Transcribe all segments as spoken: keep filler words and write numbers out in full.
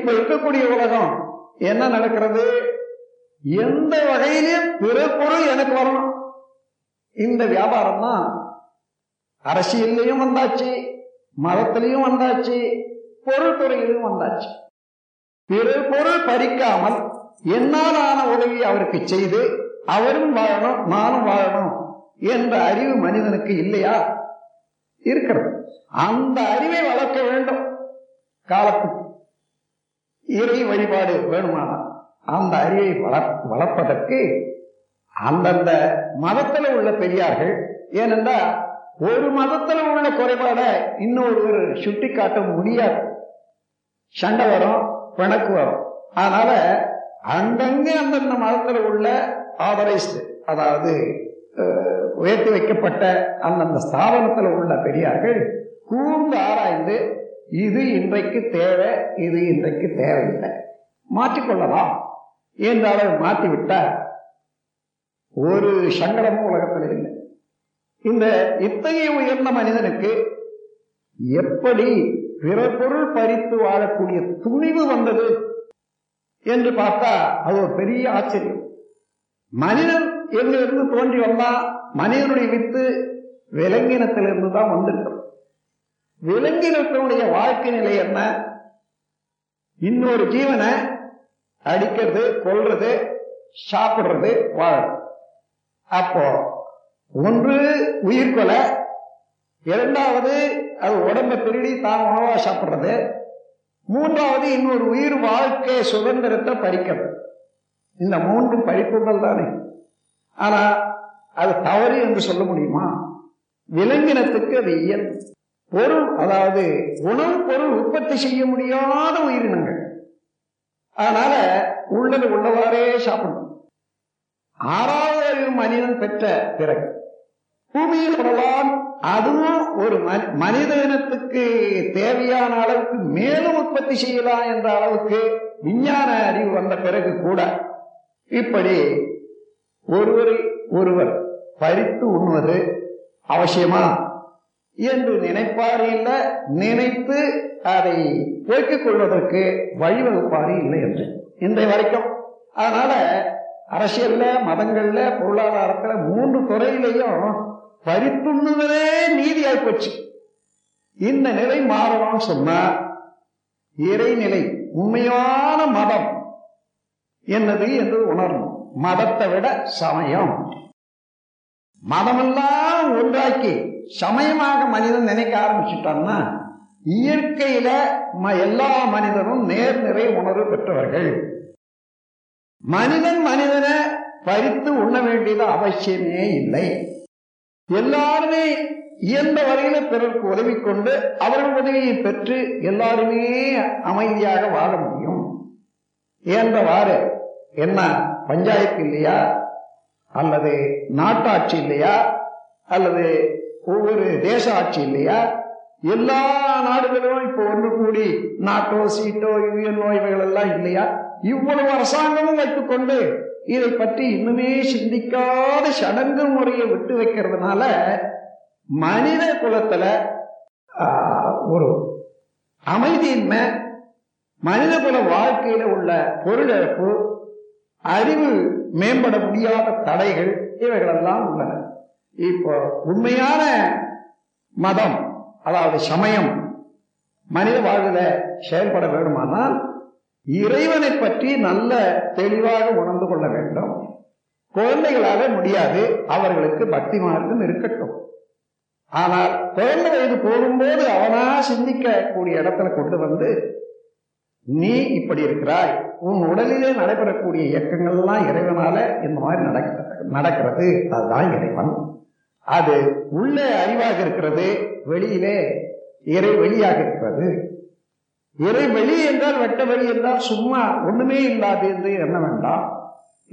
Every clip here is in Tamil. இப்ப இருக்கக்கூடிய உலகம் என்ன நடக்கிறது? எந்த வகையிலும் பிற பொருள் எனக்கு வரணும். இந்த வியாபாரம் தான் அரசியல்லையும் வந்தாச்சு, மதத்திலையும் வந்தாச்சு, பொருள் துறையிலும் வந்தாச்சு. பிற பொருள் பறிக்காமல் என்னாலான உதவியை அவருக்கு செய்து அவரும் வாழணும் நானும் வாழணும் என்ற அறிவு மனிதனுக்கு இல்லையா? இருக்கிறது. அந்த அறிவை வளர்க்க வேண்டும். காலத்துக்கு இறை வழிபாடு வேணுமானா அந்த அறிவை வளர்ப்பதற்கு அந்தந்த மதத்தில் உள்ள பெரியார்கள், ஏனென்றால் ஒரு மதத்தில் உள்ள குறைபாட இன்னொரு சுட்டி காட்ட முடியாது. சண்டை வரும், பிணக்கு வரும். அதனால அங்கங்கே அந்தந்த மதத்தில் உள்ள ஆதரைஸ்டு, அதாவது உயர்த்தி வைக்கப்பட்ட அந்தந்த ஸ்தாபனத்தில் உள்ள பெரியார்கள் கூர்ந்து ஆராய்ந்து இது இன்றைக்கு தேவை, இது இன்றைக்கு தேவையில்லை, மாற்றிக்கொள்ளலாம் என்ற அளவு மாற்றிவிட்டால் ஒரு சங்கடமும் உலகத்தில் இல்லை. இந்த இத்தகைய உயர்ந்த மனிதனுக்கு எப்படி பிற பொருள் பறித்து வாழக்கூடிய துணிவு வந்தது என்று பார்த்தா அது ஒரு பெரிய ஆச்சரியம். மனிதன் எங்கிலிருந்து தோன்றி வந்தா மனிதனுடைய வித்து விலங்கினத்திலிருந்து தான் வந்திருக்கிறோம். விலங்கினத்தினுடைய வாழ்க்கை நிலை என்ன? இன்னொரு ஜீவனை அடிக்கிறது, கொல்றது, சாப்பிடுறது, வாழறது. அப்போ ஒன்று உயிர் கொலை, இரண்டாவது அது உடம்பை திருடி தான் உணவா சாப்பிடுறது, மூன்றாவது இன்னொரு உயிர் வாழ்க்கை சுதந்திரத்தை பறிக்கிறது. இந்த மூன்று பறிப்புகள் தானே. ஆனா அது தவறு என்று சொல்ல முடியுமா? விலங்கினத்துக்கு அது இயல் பொருள், அதாவது உணவு பொருள் உற்பத்தி செய்ய முடியாத உயிரினங்கள். அதனால உள்ளது உள்ளவாறே சாப்பிடும். ஆறாவது அறிவு மனிதன் பெற்ற பிறகு பூமியில் வரலாம். அதுவும் ஒரு மனித இனத்துக்கு தேவையான அளவுக்கு மேலும் உற்பத்தி செய்யலாம் என்ற அளவுக்கு விஞ்ஞான அறிவு வந்த பிறகு கூட இப்படி ஒருவரை ஒருவர் பறித்து உண்ணுவது அவசியமா என்று நினைப்பாரு இல்லை, நினைத்து அதை போய்க் கொள்வதற்கு வழிவகுப்பாரு இல்லை என்று இன்றைய வரைக்கும். அதனால அரசியல்ல, மதங்கள்ல, பொருளாதாரத்துல மூன்று துறையிலையும் பறித்துண்ணுவதே நீதியாய் போச்சு. இந்த நிலை மாறணும்னு சொன்னா இறைநிலை உண்மையான மதம் என்னது என்று உணரணும். மதத்தை விட சமயம், மதமெல்லாம் ஒன்றாக்கி சமயமாக மனிதன் நினைக்க ஆரம்பிச்சுட்டான்னா இயற்கையில எல்லா மனிதனும் நேர்நிறை உணர்வு பெற்றவர்கள். மனிதன் மனிதனை பறித்து உண்ண வேண்டியது அவசியமே இல்லை. எல்லாருமே இயன்ற வரையில பிறருக்கு உதவி கொண்டு அவர்கள் உதவியை பெற்று எல்லாருமே அமைதியாக வாழ முடியும் என்றவாறு என்ன பஞ்சாயத்து இல்லையா, அல்லது நாட்டாட்சி இல்லையா, அல்லது ஒவ்வொரு தேச ஆட்சி இல்லையா? எல்லா நாடுகளும் இப்போ ஒன்று கூடி நாட்டோ, சீட்டோ, யூஎன்ஓ இவைகள் எல்லாம் இல்லையா? இவ்வளவு அரசாங்கமும் வைத்துக்கொண்டு இதை பற்றி இன்னுமே சிந்திக்காத சடங்கு முறையை விட்டு வைக்கிறதுனால மனித குலத்துல ஒரு அமைதியின்மை, மனித குல வாழ்க்கையில உள்ள பொருளிழப்பு, அறிவு மேம்பட முடியாத தடைகள் இவைகளெல்லாம் உள்ளன. இப்போ உண்மையான மதம், அதாவது சமயம், மனித வாழ்வில செயல்பட வேண்டுமானால் இறைவனை பற்றி நல்ல தெளிவாக உணர்ந்து கொள்ள வேண்டும். குழந்தைகளாக முடியாது, அவர்களுக்கு பக்தி மார்க்கம் இருக்கட்டும். ஆனால் குழந்தை வயது போகும்போது அவனா சிந்திக்கக்கூடிய இடத்துல கொண்டு வந்து நீ இப்படி இருக்கிறாய், உன் உடலிலே நடைபெறக்கூடிய இயக்கங்கள்லாம் இறைவனால இந்த மாதிரி நடக்கிறது நடக்கிறது அதுதான் இறைவன். அது உள்ளே அறிவாக இருக்கிறது, வெளியிலே இறை வெளியாக இருக்கிறது. இறை வெளி என்றால் வெட்ட வெளி என்றால் சும்மா ஒண்ணுமே இல்லாது என்று எண்ண வேண்டாம்.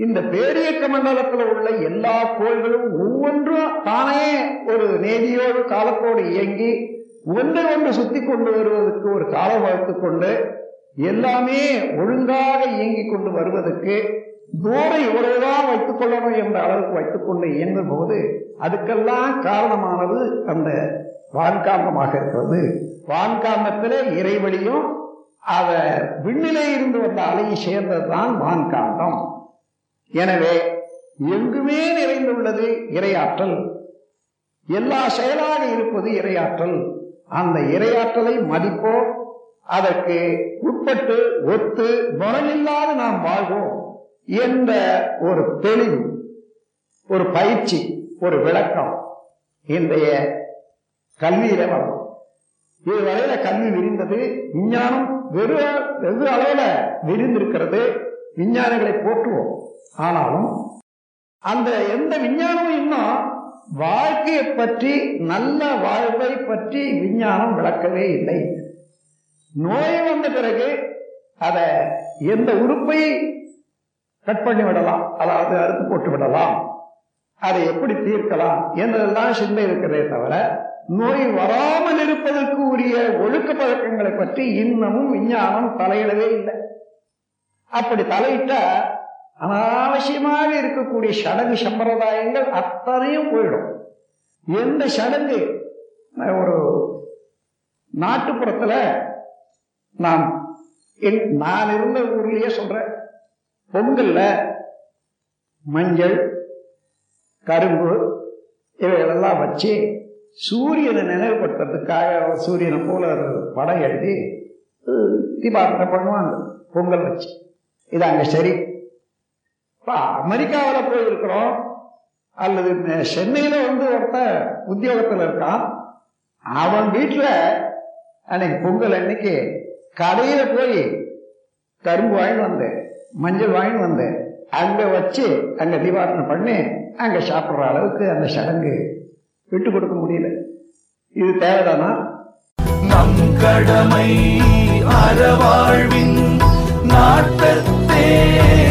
இந்த பேரியக்க மண்டலத்தில் உள்ள எல்லா கோள்களும் ஒவ்வொன்றும் தானே ஒரு நேதியோடு காலத்தோடு இயங்கி ஒன்றை ஒன்று சுத்தி கொண்டு வருவதற்கு ஒரு காலம் வகுத்து கொண்டு எல்லாமே ஒழுங்காக இயங்கி கொண்டு வருவதற்கு தூரம் இவ்வளவுதான் வைத்துக் கொள்ளணும் என்ற அளவுக்கு வைத்துக் கொண்டு இயங்கும் போது அதுக்கெல்லாம் காரணமானது அந்த வான்காந்தமாக இருக்கிறது. வான்காந்தத்திலே இறைவெளியும் அவ விண்ணிலே இருந்து வந்த அலையை சேர்ந்ததுதான் வான்காந்தம். எனவே எங்குமே நிறைந்துள்ளது இறையாற்றல், எல்லா செயலாக இருப்பது இறையாற்றல். அந்த இறையாற்றலை மதிப்போம், அதற்கு உட்பட்டு ஒத்து முறையில்லாது நாம் வாழ்வோம் என்ற ஒரு தெளிவு, ஒரு பயிற்சி, ஒரு விளக்கம் இன்றைய கல்வியில வரும். இதுவரையில கல்வி விரிந்தது, விஞ்ஞானம் வெறு வெகு அளவுல விரிந்திருக்கிறது. விஞ்ஞானிகளை போற்றுவோம். ஆனாலும் அந்த எந்த விஞ்ஞானமும் இன்னும் வாழ்க்கையை பற்றி, நல்ல வாழ்வை பற்றி விஞ்ஞானம் விளக்கவே இல்லை. நோய் வந்த பிறகு அதை எந்த உறுப்பை கட் பண்ணி விடலாம், அதாவது அறுத்து போட்டு விடலாம், அதை எப்படி தீர்க்கலாம் என்றெல்லாம் சிந்தை இருக்கிறதே தவிர நோய் வராமல் இருப்பதற்கு உரிய ஒழுக்க பழக்கங்களை பற்றி இன்னமும் விஞ்ஞானம் தலையிடவே இல்லை. அப்படி தலையிட்ட அனாவசியமாக இருக்கக்கூடிய சடங்கு சம்பிரதாயங்கள் அத்தனையும் போயிடும். எந்த சடங்கு ஒரு நாட்டுப்புறத்துல நான் நான் இருந்த ஊர்லயே சொல்றேன், பொங்கல்ல மஞ்சள் கரும்பு இவைகளெல்லாம் வச்சு சூரியனை நினைவுபடுத்துறதுக்காக சூரியனை போல படம் எழுதி தீபாவளி பண்ணுவாங்க, பொங்கல் வச்சு. இது அங்க சரி. அமெரிக்காவில் போயிருக்கிறோம் அல்லது சென்னையில வந்து ஒருத்த உத்தியோகத்தில் இருக்கான், அவன் வீட்டில் அன்னைக்கு பொங்கல் அன்னைக்கு கடையில போய் கரும்பு வாங்கி வந்து மஞ்சள் வாங்கி வந்து அங்க வச்சு அங்க தீபாவளி பண்ணி அங்க சாப்பிட்ற அளவுக்கு அந்த சடங்கு விட்டு கொடுக்க முடியல. இது தேவைதானா? நம் கடமை அறவாழ்வின் நாட்டத்தே.